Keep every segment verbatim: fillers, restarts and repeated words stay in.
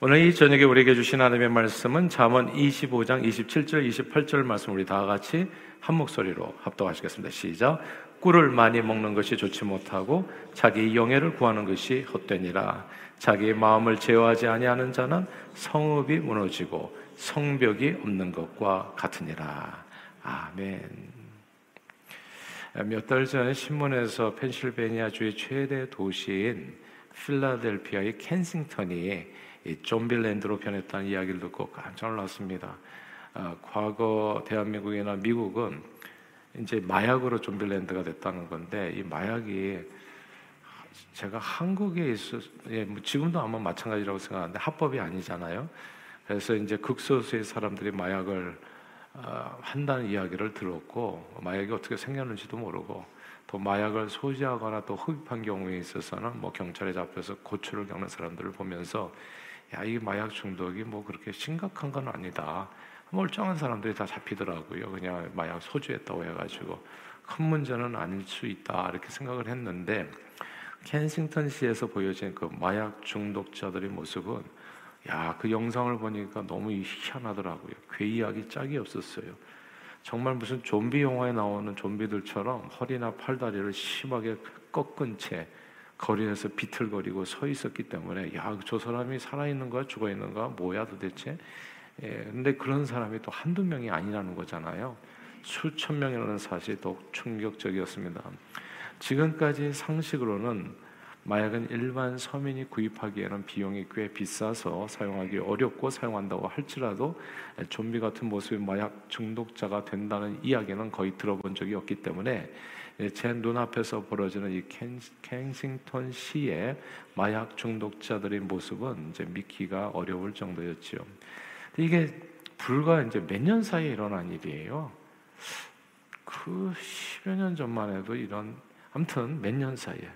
오늘 이 저녁에 우리에게 주신 하나님의 말씀은 잠언 이십오 장 이십칠 절 이십팔 절 말씀, 우리 다 같이 한 목소리로 합독하시겠습니다. 시작. 꿀을 많이 먹는 것이 좋지 못하고 자기 영예를 구하는 것이 헛되니라. 자기 마음을 제어하지 아니하는 자는 성읍이 무너지고 성벽이 없는 것과 같으니라. 아멘. 몇 달 전 신문에서 펜실베니아주의 최대 도시인 필라델피아의 켄싱턴이 좀비랜드로 변했다는 이야기를 듣고 깜짝 놀랐습니다. 아, 과거 대한민국이나 미국은 이제 마약으로 좀비랜드가 됐다는 건데, 이 마약이 제가 한국에 있어, 예, 뭐 지금도 아마 마찬가지라고 생각하는데 합법이 아니잖아요. 그래서 이제 극소수의 사람들이 마약을 어, 한다는 이야기를 들었고, 마약이 어떻게 생겼는지도 모르고, 또 마약을 소지하거나 또 흡입한 경우에 있어서는 뭐 경찰에 잡혀서 고초를 겪는 사람들을 보면서, 야, 이 마약 중독이 뭐 그렇게 심각한 건 아니다. 멀쩡한 사람들이 다 잡히더라고요. 그냥 마약 소지했다고 해가지고 큰 문제는 아닐 수 있다, 이렇게 생각을 했는데, 켄싱턴시에서 보여진 그 마약 중독자들의 모습은, 야, 그 영상을 보니까 너무 희한하더라고요. 괴이하기 짝이 없었어요. 정말 무슨 좀비 영화에 나오는 좀비들처럼 허리나 팔다리를 심하게 꺾은 채 거리에서 비틀거리고 서 있었기 때문에, 야, 저 사람이 살아있는 거야 죽어있는 거야 뭐야 도대체. 예, 근데 그런 사람이 또 한두 명이 아니라는 거잖아요. 수천 명이라는 사실이 더욱 충격적이었습니다. 지금까지 상식으로는 마약은 일반 서민이 구입하기에는 비용이 꽤 비싸서 사용하기 어렵고, 사용한다고 할지라도 좀비 같은 모습의 마약 중독자가 된다는 이야기는 거의 들어본 적이 없기 때문에, 제 눈앞에서 벌어지는 이 켄싱턴 시의 마약 중독자들의 모습은 이제 믿기가 어려울 정도였지요. 이게 불과 이제 몇 년 사이에 일어난 일이에요. 그 십여 년 전만 해도 이런, 아무튼 몇 년 사이에,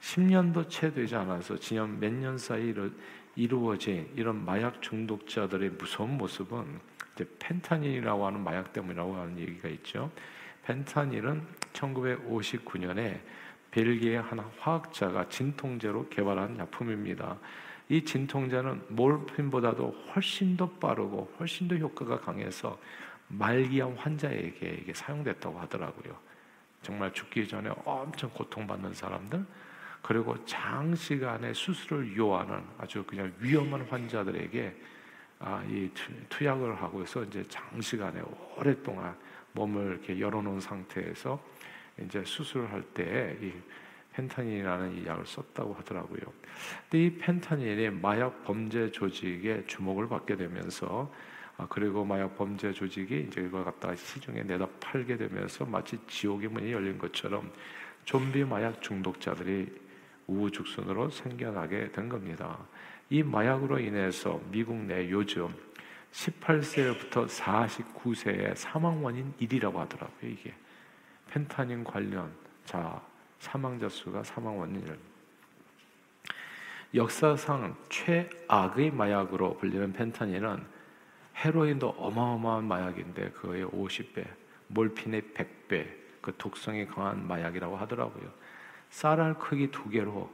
십 년도 채 되지 않아서 지난 몇 년 사이에 이루, 이루어진 이런 마약 중독자들의 무서운 모습은 이제 펜타닐이라고 하는 마약 때문이라고 하는 얘기가 있죠. 펜타닐은 천구백오십구 년에 벨기에 한 화학자가 진통제로 개발한 약품입니다. 이 진통제는 몰핀보다도 훨씬 더 빠르고 훨씬 더 효과가 강해서 말기암 환자에게 이게 사용됐다고 하더라고요. 정말 죽기 전에 엄청 고통받는 사람들, 그리고 장시간의 수술을 요하는 아주 그냥 위험한 환자들에게 아, 이 투약을 하고 해서 이제 장시간에 오랫동안 몸을 이렇게 열어놓은 상태에서 이제 수술을 할 때 이 펜타닐이라는 이 약을 썼다고 하더라고요. 근데 이 펜타닐이 마약 범죄 조직의 주목을 받게 되면서, 아, 그리고 마약 범죄 조직이 이제 이걸 갖다가 시중에 내다 팔게 되면서 마치 지옥의 문이 열린 것처럼 좀비 마약 중독자들이 우후죽순으로 생겨나게 된 겁니다. 이 마약으로 인해서 미국 내 요즘 십팔 세부터 사십구 세의 사망 원인 일이라고 하더라고요. 이게 펜타닌 관련 자 사망자 수가 사망 원인을, 역사상 최악의 마약으로 불리는 펜타닐은 헤로인도 어마어마한 마약인데 그의 오십 배, 몰핀의 백 배, 그 독성이 강한 마약이라고 하더라고요. 쌀알 크기 두 개로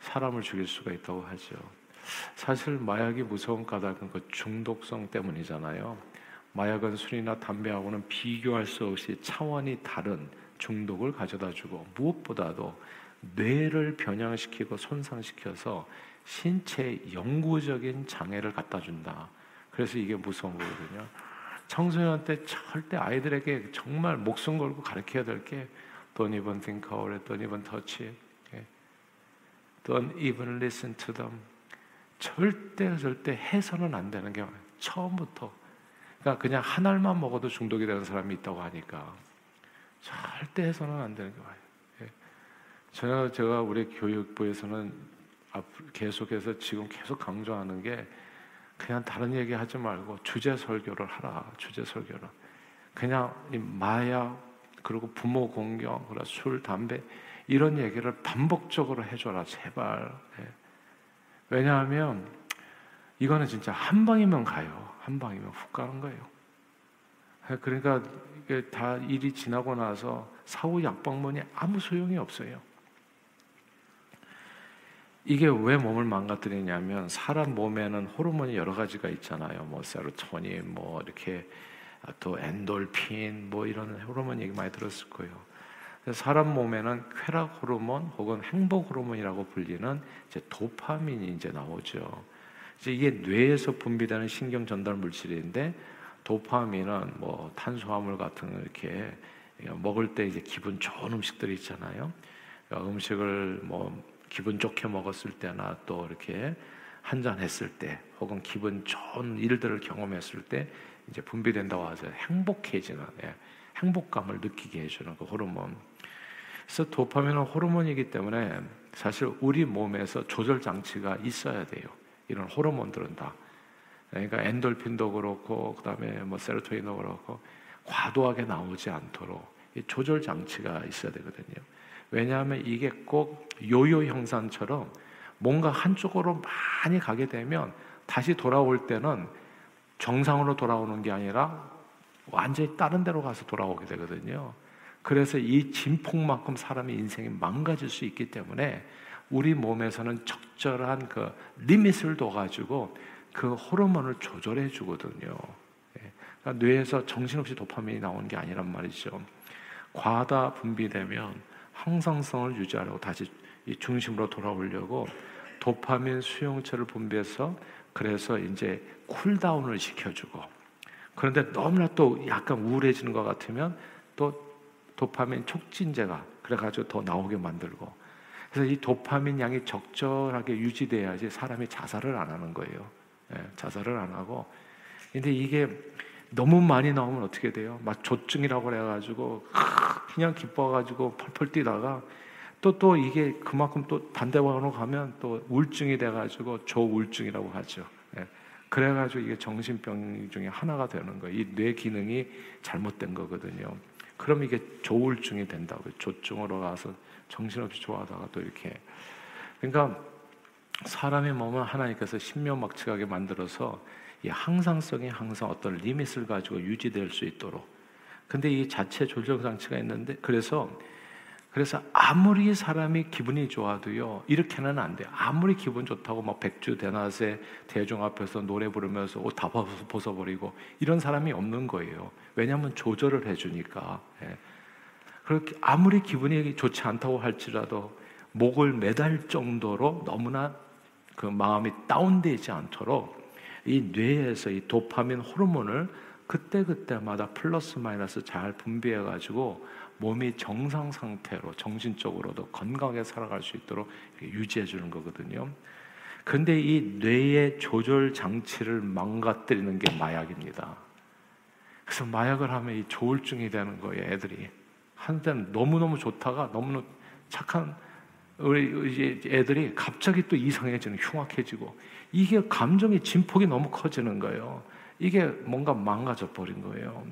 사람을 죽일 수가 있다고 하죠. 사실 마약이 무서운 까닭은 그 중독성 때문이잖아요. 마약은 술이나 담배하고는 비교할 수 없이 차원이 다른 중독을 가져다주고, 무엇보다도 뇌를 변형시키고 손상시켜서 신체에 영구적인 장애를 갖다준다. 그래서 이게 무서운 거거든요. 청소년 때 절대 아이들에게 정말 목숨 걸고 가르쳐야 될 게 Don't even think about it, don't even touch it, don't even listen to them. 절대 절대 해서는 안 되는 게 처음부터. 그러니까 그냥 한 알만 먹어도 중독이 되는 사람이 있다고 하니까 절대 해서는 안 되는 게 맞아요. 제가, 제가 우리 교육부에서는 계속해서 지금 계속 강조하는 게, 그냥 다른 얘기 하지 말고 주제 설교를 하라. 주제 설교를. 그냥 이 마약, 그리고 부모 공경, 술, 담배 이런 얘기를 반복적으로 해줘라 제발. 예. 왜냐하면 이거는 진짜 한 방이면 가요. 한 방이면 훅 가는 거예요. 그러니까 이게 다 일이 지나고 나서 사후 약방문이 아무 소용이 없어요. 이게 왜 몸을 망가뜨리냐면 사람 몸에는 호르몬이 여러 가지가 있잖아요. 뭐 세로토닌, 뭐 이렇게 또 엔돌핀, 뭐 이런 호르몬 얘기 많이 들었을 거예요. 사람 몸에는 쾌락 호르몬 혹은 행복 호르몬이라고 불리는 이제 도파민이 이제 나오죠. 이제 이게 뇌에서 분비되는 신경 전달 물질인데 도파민은 뭐 탄수화물 같은 거 이렇게 먹을 때 이제 기분 좋은 음식들이 있잖아요. 그러니까 음식을 뭐 기분 좋게 먹었을 때나 또 이렇게 한잔 했을 때 혹은 기분 좋은 일들을 경험했을 때 이제 분비된다고 하죠. 행복해지는, 예, 행복감을 느끼게 해주는 그 호르몬. 그래서 도파민은 호르몬이기 때문에 사실 우리 몸에서 조절 장치가 있어야 돼요. 이런 호르몬들은 다. 그러니까 엔돌핀도 그렇고 그다음에 뭐 세로토닌도 그렇고 과도하게 나오지 않도록 이 조절 장치가 있어야 되거든요. 왜냐하면 이게 꼭 요요 형상처럼 뭔가 한쪽으로 많이 가게 되면 다시 돌아올 때는 정상으로 돌아오는 게 아니라 완전히 다른 데로 가서 돌아오게 되거든요. 그래서 이 진폭만큼 사람의 인생이 망가질 수 있기 때문에 우리 몸에서는 적절한 그 리밋을 둬가지고 그 호르몬을 조절해 주거든요. 그러니까 뇌에서 정신없이 도파민이 나오는 게 아니란 말이죠. 과다 분비되면 항상성을 유지하려고 다시 이 중심으로 돌아오려고 도파민 수용체를 분비해서 그래서 이제 쿨다운을 시켜주고, 그런데 너무나 또 약간 우울해지는 것 같으면 또 도파민 촉진제가 그래가지고 더 나오게 만들고, 그래서 이 도파민 양이 적절하게 유지돼야지 사람이 자살을 안 하는 거예요. 예, 자살을 안 하고. 근데 이게 너무 많이 나오면 어떻게 돼요? 막 조증이라고 그래가지고 그냥 기뻐가지고 펄펄 뛰다가 또 또 이게 그만큼 또 반대방으로 가면 또 우울증이 돼가지고 조우울증이라고 하죠. 예. 그래가지고 이게 정신병 중에 하나가 되는 거예요. 이 뇌 기능이 잘못된 거거든요. 그럼 이게 조우울증이 된다고요. 조증으로 가서 정신없이 좋아하다가 또 이렇게. 그러니까 사람의 몸을 하나님께서 신묘막측하게 만들어서 이 항상성이 항상 어떤 리밋을 가지고 유지될 수 있도록. 근데 이 자체 조절 장치가 있는데, 그래서 그래서 아무리 사람이 기분이 좋아도요 이렇게는 안 돼요. 아무리 기분 좋다고 막 백주 대낮에 대중 앞에서 노래 부르면서 옷 다 벗어버리고 이런 사람이 없는 거예요. 왜냐하면 조절을 해주니까. 예. 그렇게 아무리 기분이 좋지 않다고 할지라도 목을 매달 정도로 너무나 그 마음이 다운되지 않도록 이 뇌에서 이 도파민 호르몬을 그때그때마다 플러스 마이너스 잘 분비해가지고 몸이 정상 상태로 정신적으로도 건강하게 살아갈 수 있도록 유지해 주는 거거든요. 근데 이 뇌의 조절 장치를 망가뜨리는 게 마약입니다. 그래서 마약을 하면 이 조울증이 되는 거예요. 애들이 한때는 너무너무 좋다가 너무너무 착한 우리 애들이 갑자기 또 이상해지는, 흉악해지고, 이게 감정의 진폭이 너무 커지는 거예요. 이게 뭔가 망가져버린 거예요.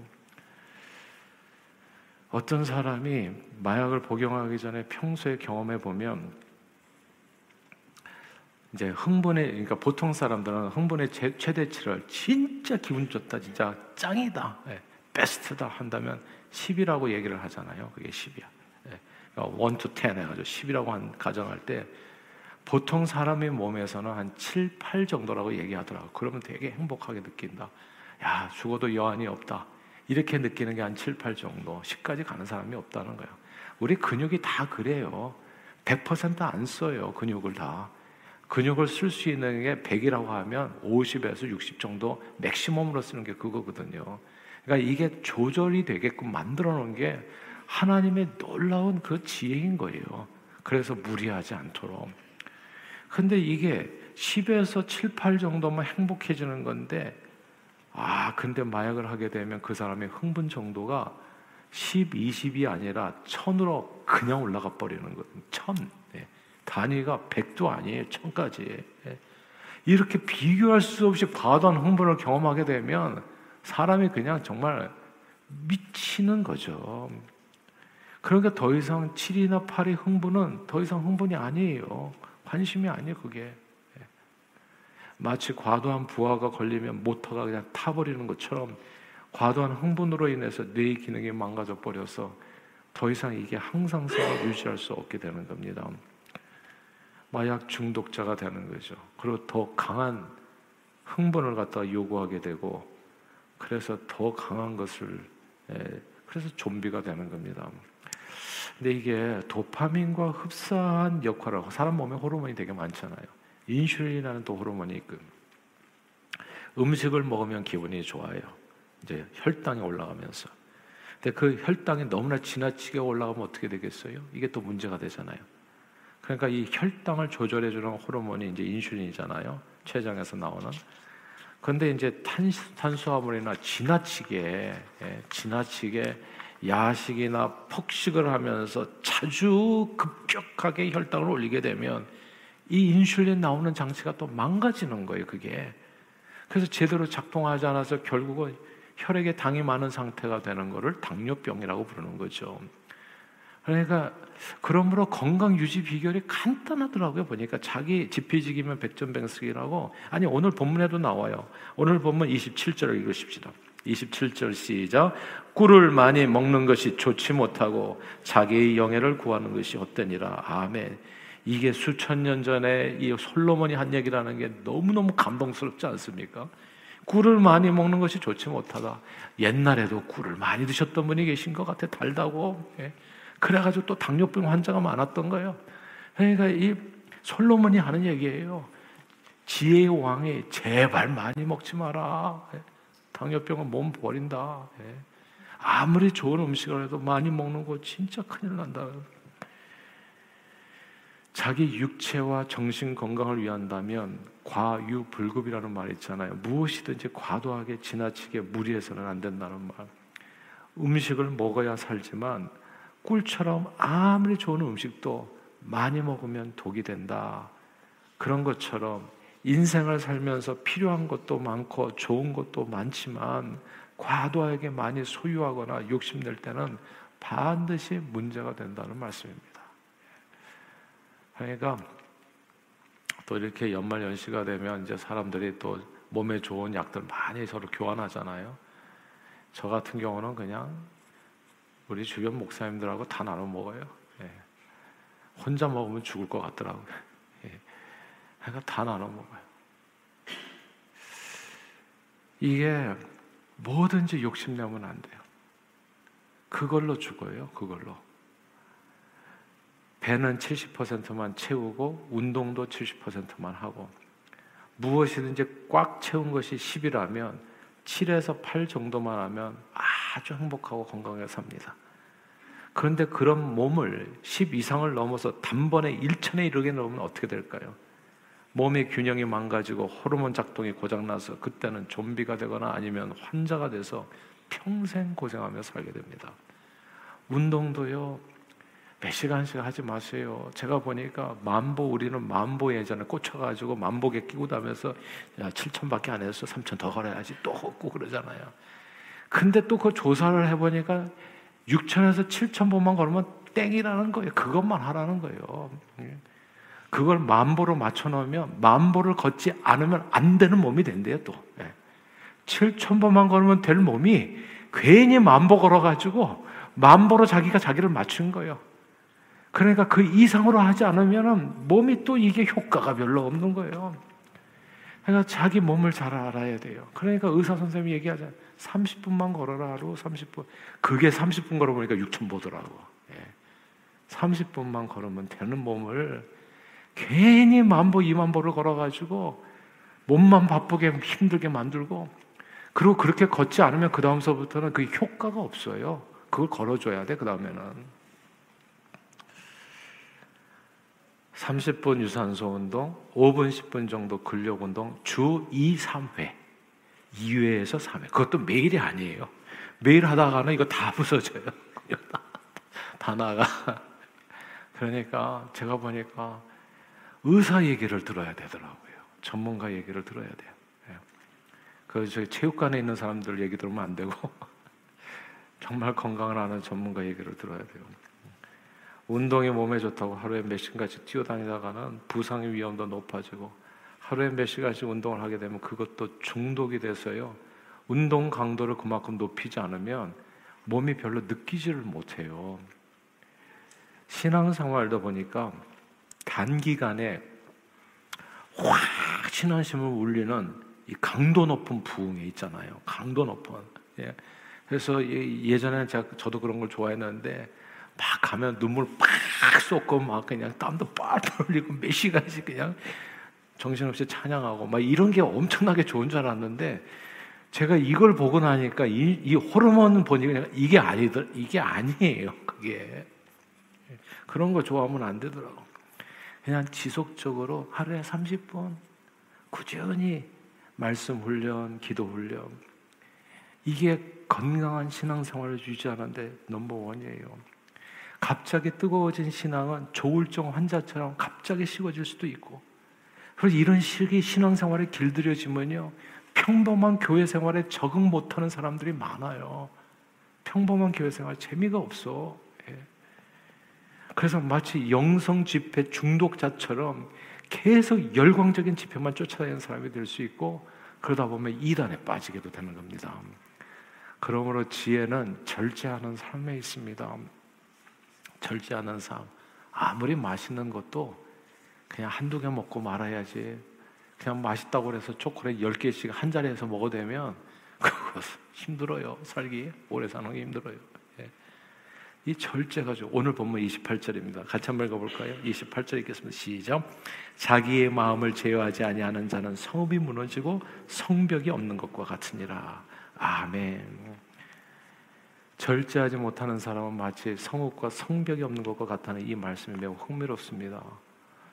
어떤 사람이 마약을 복용하기 전에 평소에 경험해 보면 이제 흥분에, 그러니까 보통 사람들은 흥분의 제, 최대치를 진짜 기분 좋다, 진짜 짱이다, 예, 베스트다 한다면 십이라고 얘기를 하잖아요. 그게 십이야. 예. 일 to 십 해가지고 십이라고 한, 가정할 때 보통 사람의 몸에서는 한 칠, 팔 정도라고 얘기하더라고. 그러면 되게 행복하게 느낀다. 야, 죽어도 여한이 없다. 이렇게 느끼는 게 한 칠, 팔 정도. 십까지 가는 사람이 없다는 거야. 우리 근육이 다 그래요. 백 퍼센트 안 써요, 근육을 다. 근육을 쓸 수 있는 게 백이라고 하면 오십에서 육십 정도 맥시멈으로 쓰는 게 그거거든요. 그러니까 이게 조절이 되게끔 만들어 놓은 게 하나님의 놀라운 그 지혜인 거예요. 그래서 무리하지 않도록. 근데 이게 십에서 칠, 팔 정도면 행복해지는 건데, 아, 근데 마약을 하게 되면 그 사람의 흥분 정도가 십, 이십이 아니라 천으로 그냥 올라가 버리는 거거든요. 천. 예. 단위가 백도 아니에요. 천까지. 예. 이렇게 비교할 수 없이 과도한 흥분을 경험하게 되면 사람이 그냥 정말 미치는 거죠. 그러니까 더 이상 칠이나 팔의 흥분은 더 이상 흥분이 아니에요. 관심이 아니에요, 그게. 마치 과도한 부하가 걸리면 모터가 그냥 타버리는 것처럼 과도한 흥분으로 인해서 뇌의 기능이 망가져 버려서 더 이상 이게 항상성을 유지할 수 없게 되는 겁니다. 마약 중독자가 되는 거죠. 그리고 더 강한 흥분을 갖다가 요구하게 되고, 그래서 더 강한 것을, 그래서 좀비가 되는 겁니다. 근데 이게 도파민과 흡사한 역할을 하고, 사람 몸에 호르몬이 되게 많잖아요. 인슐린이라는 또 호르몬이 있고, 음식을 먹으면 기분이 좋아요. 이제 혈당이 올라가면서. 근데 그 혈당이 너무나 지나치게 올라가면 어떻게 되겠어요? 이게 또 문제가 되잖아요. 그러니까 이 혈당을 조절해주는 호르몬이 이제 인슐린이잖아요. 췌장에서 나오는. 그런데 이제 탄수화물이나 지나치게, 지나치게 야식이나 폭식을 하면서 자주 급격하게 혈당을 올리게 되면 이 인슐린 나오는 장치가 또 망가지는 거예요, 그게. 그래서 제대로 작동하지 않아서 결국은 혈액에 당이 많은 상태가 되는 거를 당뇨병이라고 부르는 거죠. 그러니까 그러므로 건강 유지 비결이 간단하더라고요. 보니까 자기 지피지기면 백전백승이라고. 아니, 오늘 본문에도 나와요. 오늘 본문 이십칠 절을 읽으십시다. 이십칠 절 시작. 꿀을 많이 먹는 것이 좋지 못하고 자기의 영예를 구하는 것이 헛되니라. 아멘. 이게 수천 년 전에 이 솔로몬이 한 얘기라는 게 너무너무 감동스럽지 않습니까? 꿀을 많이 먹는 것이 좋지 못하다. 옛날에도 꿀을 많이 드셨던 분이 계신 것 같아. 달다고. 그래가지고 또 당뇨병 환자가 많았던 거예요. 그러니까 이 솔로몬이 하는 얘기예요. 지혜의 왕이 제발 많이 먹지 마라. 당뇨병은 몸 버린다. 아무리 좋은 음식을 해도 많이 먹는 거 진짜 큰일 난다. 자기 육체와 정신 건강을 위한다면 과유불급이라는 말이 있잖아요. 무엇이든지 과도하게 지나치게 무리해서는 안 된다는 말. 음식을 먹어야 살지만 꿀처럼 아무리 좋은 음식도 많이 먹으면 독이 된다. 그런 것처럼 인생을 살면서 필요한 것도 많고 좋은 것도 많지만 과도하게 많이 소유하거나 욕심낼 때는 반드시 문제가 된다는 말씀입니다. 그러니까 또 이렇게 연말 연시가 되면 이제 사람들이 또 몸에 좋은 약들 많이 서로 교환하잖아요. 저 같은 경우는 그냥 우리 주변 목사님들하고 다 나눠 먹어요. 예. 혼자 먹으면 죽을 것 같더라고요. 예. 그러니까 다 나눠 먹어요. 이게 뭐든지 욕심내면 안 돼요. 그걸로 죽어요. 그걸로. 배는 칠십 퍼센트만 채우고 운동도 칠십 퍼센트만 하고, 무엇이든지 꽉 채운 것이 십이라면 칠에서 팔 정도만 하면 아주 행복하고 건강하게 삽니다. 그런데 그런 몸을 십 이상을 넘어서 단번에 일천에 이르게 넘으면 어떻게 될까요? 몸의 균형이 망가지고 호르몬 작동이 고장나서 그때는 좀비가 되거나 아니면 환자가 돼서 평생 고생하며 살게 됩니다. 운동도요, 몇 시간씩 하지 마세요. 제가 보니까 만보, 우리는 만보 예전에 꽂혀가지고 만보에 끼고 다면서 야, 칠천밖에 안 했어. 삼천 더 걸어야지. 또 걷고 그러잖아요. 근데 또 그 조사를 해보니까 육천에서 칠천 번만 걸으면 땡이라는 거예요. 그것만 하라는 거예요. 그걸 만보로 맞춰놓으면 만보를 걷지 않으면 안 되는 몸이 된대요, 또. 칠천 번만 걸으면 될 몸이 괜히 만보 걸어가지고 만보로 자기가 자기를 맞춘 거예요. 그러니까 그 이상으로 하지 않으면 몸이 또 이게 효과가 별로 없는 거예요. 그러니까 자기 몸을 잘 알아야 돼요. 그러니까 의사 선생님이 얘기하잖아요. 삼십 분만 걸어라, 하루 삼십 분. 그게 삼십 분 걸어보니까 육천 보더라고. 예. 삼십 분만 걸으면 되는 몸을 괜히 만보, 이만보를 걸어가지고 몸만 바쁘게 힘들게 만들고, 그리고 그렇게 걷지 않으면 그 다음서부터는 그게 효과가 없어요. 그걸 걸어줘야 돼, 그 다음에는. 삼십 분 유산소 운동, 오 분, 십 분 정도 근력 운동, 주 이, 삼 회. 이 회에서 삼 회. 그것도 매일이 아니에요. 매일 하다가는 이거 다 부서져요. 다 나가. 그러니까 제가 보니까 의사 얘기를 들어야 되더라고요. 전문가 얘기를 들어야 돼요. 그래서 저희 체육관에 있는 사람들 얘기 들으면 안 되고, 정말 건강을 아는 전문가 얘기를 들어야 돼요. 운동이 몸에 좋다고 하루에 몇 시간씩 뛰어다니다가는 부상의 위험도 높아지고, 하루에 몇 시간씩 운동을 하게 되면 그것도 중독이 돼서요, 운동 강도를 그만큼 높이지 않으면 몸이 별로 느끼지를 못해요. 신앙생활도 보니까 단기간에 확 신앙심을 울리는 이 강도 높은 부흥에 있잖아요. 강도 높은. 예. 그래서 예전에 제가 저도 그런 걸 좋아했는데 막 가면 눈물 팍 쏟고 막 그냥 땀도 뻘뻘 흘리고 몇 시간씩 그냥 정신없이 찬양하고 막 이런 게 엄청나게 좋은 줄 알았는데 제가 이걸 보고 나니까 이, 이 호르몬 보니까 그냥 이게 아니더 이게 아니에요. 그게 그런 거 좋아하면 안 되더라고. 그냥 지속적으로 하루에 삼십 분 꾸준히 말씀 훈련, 기도 훈련, 이게 건강한 신앙생활을 유지하는데 넘버원이에요. 갑자기 뜨거워진 신앙은 조울증 환자처럼 갑자기 식어질 수도 있고, 그래서 이런 식의 신앙생활에 길들여지면요 평범한 교회생활에 적응 못하는 사람들이 많아요. 평범한 교회생활 재미가 없어. 예. 그래서 마치 영성 집회 중독자처럼 계속 열광적인 집회만 쫓아다니는 사람이 될 수 있고, 그러다 보면 이단에 빠지게도 되는 겁니다. 그러므로 지혜는 절제하는 삶에 있습니다. 절제하는 삶. 아무리 맛있는 것도 그냥 한두 개 먹고 말아야지. 그냥 맛있다고 해서 초콜릿 열 개씩 한 자리에서 먹어대면 그거 힘들어요. 살기 오래 사는 게 힘들어요. 예. 이 절제가 좋아요. 오늘 본문 이십팔 절입니다. 같이 한번 읽어볼까요? 이십팔 절 읽겠습니다. 시작. 자기의 마음을 제어하지 아니하는 자는 성읍이 무너지고 성벽이 없는 것과 같으니라. 아멘. 절제하지 못하는 사람은 마치 성읍과 성벽이 없는 것과 같다는 이 말씀이 매우 흥미롭습니다.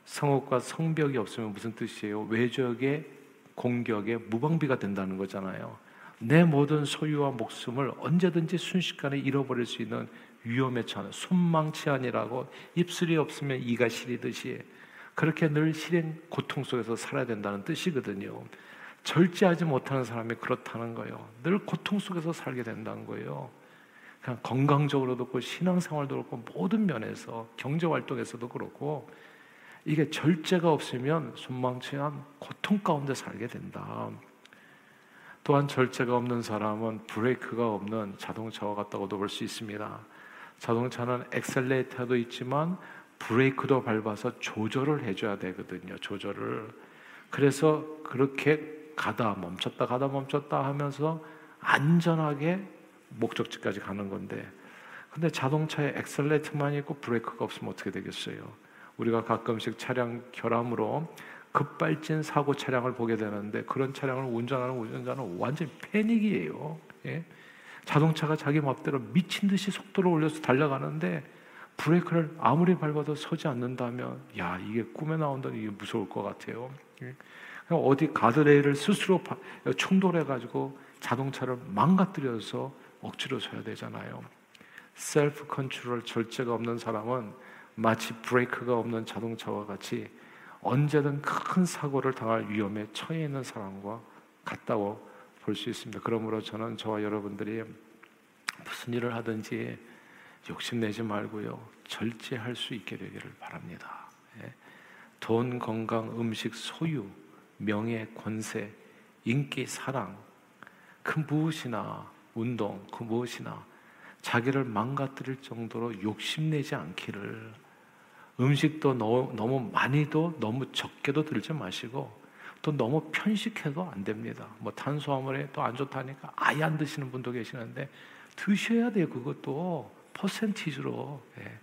성읍과 성벽이 없으면 무슨 뜻이에요? 외적의 공격에 무방비가 된다는 거잖아요. 내 모든 소유와 목숨을 언제든지 순식간에 잃어버릴 수 있는 위험에 처한, 순망치안이라고 입술이 없으면 이가 시리듯이 그렇게 늘 시린 고통 속에서 살아야 된다는 뜻이거든요. 절제하지 못하는 사람이 그렇다는 거예요. 늘 고통 속에서 살게 된다는 거예요. 그냥 건강적으로도 그렇고 신앙생활도 그렇고 모든 면에서 경제활동에서도 그렇고 이게 절제가 없으면 순망치한 고통 가운데 살게 된다. 또한 절제가 없는 사람은 브레이크가 없는 자동차와 같다고도 볼 수 있습니다. 자동차는 엑셀레이터도 있지만 브레이크도 밟아서 조절을 해줘야 되거든요. 조절을. 그래서 그렇게 가다 멈췄다 가다 멈췄다 하면서 안전하게 목적지까지 가는 건데, 근데 자동차에 엑셀레이터만 있고 브레이크가 없으면 어떻게 되겠어요? 우리가 가끔씩 차량 결함으로 급발진 사고 차량을 보게 되는데 그런 차량을 운전하는 운전자는 완전히 패닉이에요. 예? 자동차가 자기 맘대로 미친 듯이 속도를 올려서 달려가는데 브레이크를 아무리 밟아도 서지 않는다면 야 이게 꿈에 나온다니 이게 무서울 것 같아요. 예? 어디 가드레일을 스스로 충돌해가지고 자동차를 망가뜨려서 억지로 서야 되잖아요. 셀프 컨트롤, 절제가 없는 사람은 마치 브레이크가 없는 자동차와 같이 언제든 큰 사고를 당할 위험에 처해 있는 사람과 같다고 볼 수 있습니다. 그러므로 저는 저와 여러분들이 무슨 일을 하든지 욕심내지 말고요, 절제할 수 있게 되기를 바랍니다. 예. 돈, 건강, 음식, 소유, 명예, 권세, 인기, 사랑, 그 무엇이나 운동, 그 무엇이나 자기를 망가뜨릴 정도로 욕심내지 않기를, 음식도 너무, 너무 많이도 너무 적게도 들지 마시고 또 너무 편식해도 안 됩니다. 뭐 탄수화물에 또 안 좋다니까 아예 안 드시는 분도 계시는데 드셔야 돼요. 그것도 퍼센티지로. 예.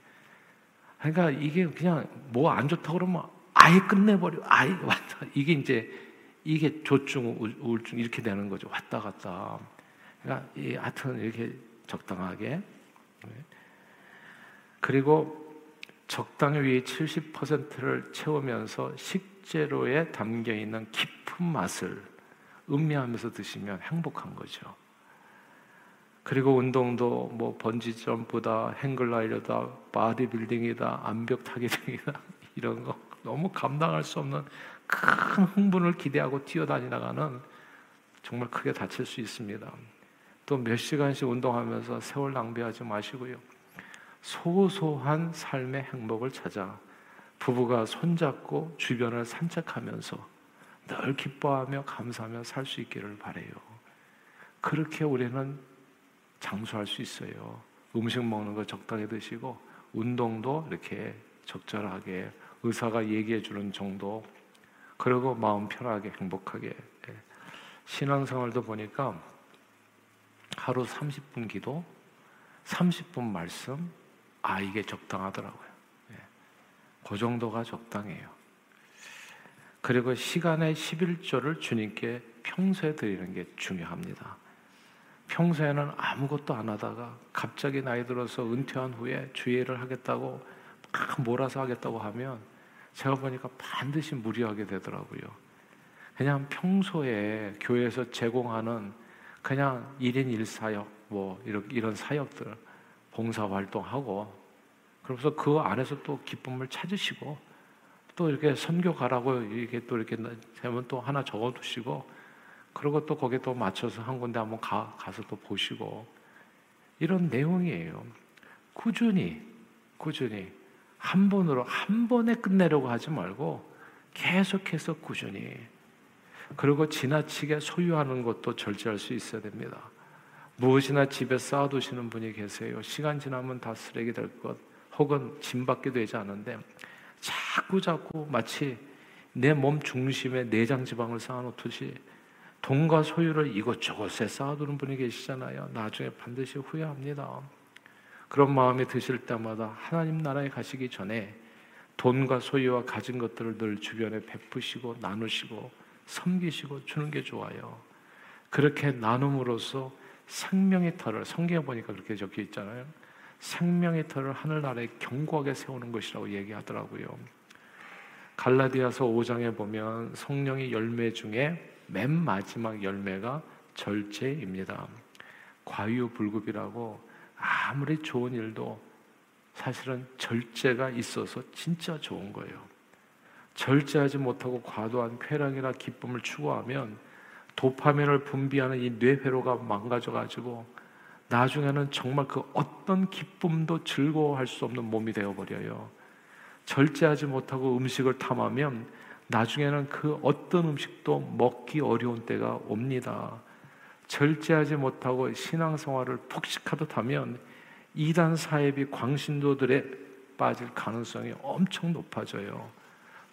그러니까 이게 그냥 뭐 안 좋다고 그러면 아예 끝내버려. 아예 왔다. 이게 이제 이게 조증, 우울증 이렇게 되는 거죠. 왔다 갔다. 그러니까 이 하여튼 이렇게 적당하게. 그리고 적당히 위에 칠십 퍼센트를 채우면서 식재료에 담겨있는 깊은 맛을 음미하면서 드시면 행복한 거죠. 그리고 운동도 뭐 번지점프다, 행글라이더다, 바디빌딩이다, 암벽타기 등이다, 이런 거 너무 감당할 수 없는 큰 흥분을 기대하고 뛰어다니다가는 정말 크게 다칠 수 있습니다. 또 몇 시간씩 운동하면서 세월 낭비하지 마시고요. 소소한 삶의 행복을 찾아 부부가 손잡고 주변을 산책하면서 늘 기뻐하며 감사하며 살 수 있기를 바라요. 그렇게 우리는 장수할 수 있어요. 음식 먹는 거 적당히 드시고 운동도 이렇게 적절하게 의사가 얘기해 주는 정도, 그리고 마음 편하게 행복하게. 신앙생활도 보니까 하루 삼십 분 기도, 삼십 분 말씀, 아 이게 적당하더라고요. 그 정도가 적당해요. 그리고 시간의 십일조를 주님께 평소에 드리는 게 중요합니다. 평소에는 아무것도 안 하다가 갑자기 나이 들어서 은퇴한 후에 주예를 하겠다고 막 몰아서 하겠다고 하면 제가 보니까 반드시 무리하게 되더라고요. 그냥 평소에 교회에서 제공하는 그냥 일인 일사역 뭐 이런 사역들 봉사활동하고 그러면서 그 안에서 또 기쁨을 찾으시고 또 이렇게 선교 가라고 이렇게 또 이렇게 되면 또 하나 적어두시고 그리고 또 거기에 또 맞춰서 한 군데 한번 가, 가서 또 보시고 이런 내용이에요. 꾸준히 꾸준히 한 번으로 한 번에 끝내려고 하지 말고 계속해서 꾸준히. 그리고 지나치게 소유하는 것도 절제할 수 있어야 됩니다. 무엇이나 집에 쌓아두시는 분이 계세요. 시간 지나면 다 쓰레기 될 것 혹은 짐밖에 되지 않은데 자꾸 자꾸 마치 내 몸 중심에 내장 지방을 쌓아놓듯이 돈과 소유를 이곳저곳에 쌓아두는 분이 계시잖아요. 나중에 반드시 후회합니다. 그런 마음이 드실 때마다 하나님 나라에 가시기 전에 돈과 소유와 가진 것들을 늘 주변에 베푸시고 나누시고 섬기시고 주는 게 좋아요. 그렇게 나눔으로써 생명의 터를, 성경에 보니까 그렇게 적혀 있잖아요. 생명의 터를 하늘나라에 견고하게 세우는 것이라고 얘기하더라고요. 갈라디아서 오 장에 보면 성령의 열매 중에 맨 마지막 열매가 절제입니다. 과유불급이라고 아무리 좋은 일도 사실은 절제가 있어서 진짜 좋은 거예요. 절제하지 못하고 과도한 쾌락이나 기쁨을 추구하면 도파민을 분비하는 이 뇌회로가 망가져가지고 나중에는 정말 그 어떤 기쁨도 즐거워할 수 없는 몸이 되어버려요. 절제하지 못하고 음식을 탐하면 나중에는 그 어떤 음식도 먹기 어려운 때가 옵니다. 절제하지 못하고 신앙생활을 폭식하듯 하면 이단 사이비 광신도들에 빠질 가능성이 엄청 높아져요.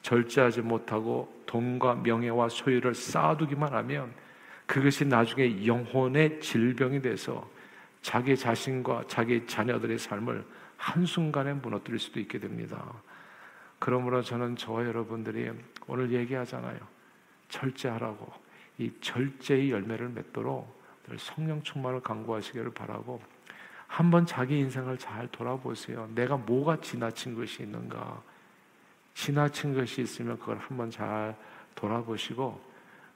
절제하지 못하고 돈과 명예와 소유를 쌓아두기만 하면 그것이 나중에 영혼의 질병이 돼서 자기 자신과 자기 자녀들의 삶을 한순간에 무너뜨릴 수도 있게 됩니다. 그러므로 저는 저와 여러분들이 오늘 얘기하잖아요. 절제하라고. 이 절제의 열매를 맺도록 성령 충만을 간구하시기를 바라고 한번 자기 인생을 잘 돌아보세요. 내가 뭐가 지나친 것이 있는가. 지나친 것이 있으면 그걸 한번 잘 돌아보시고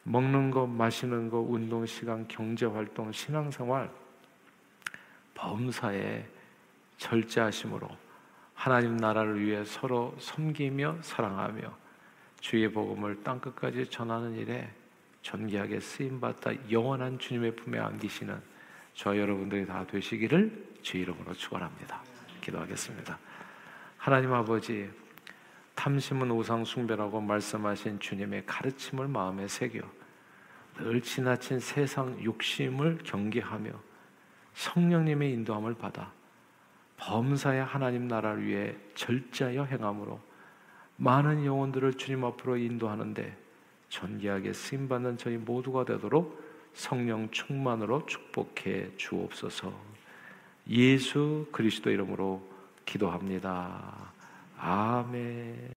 먹는 것, 마시는 것, 운동 시간, 경제활동, 신앙생활, 범사에 절제하심으로 하나님 나라를 위해 서로 섬기며 사랑하며 주의 복음을 땅끝까지 전하는 일에 존귀하게 쓰임받다 영원한 주님의 품에 안기시는 저와 여러분들이 다 되시기를 주의 이름으로 축원합니다. 기도하겠습니다. 하나님 아버지, 탐심은 우상숭배라고 말씀하신 주님의 가르침을 마음에 새겨 늘 지나친 세상 욕심을 경계하며 성령님의 인도함을 받아 범사의 하나님 나라를 위해 절제하여 행함으로 많은 영혼들을 주님 앞으로 인도하는데 존귀하게 쓰임받는 저희 모두가 되도록 성령 충만으로 축복해 주옵소서. 예수 그리스도 이름으로 기도합니다. 아멘.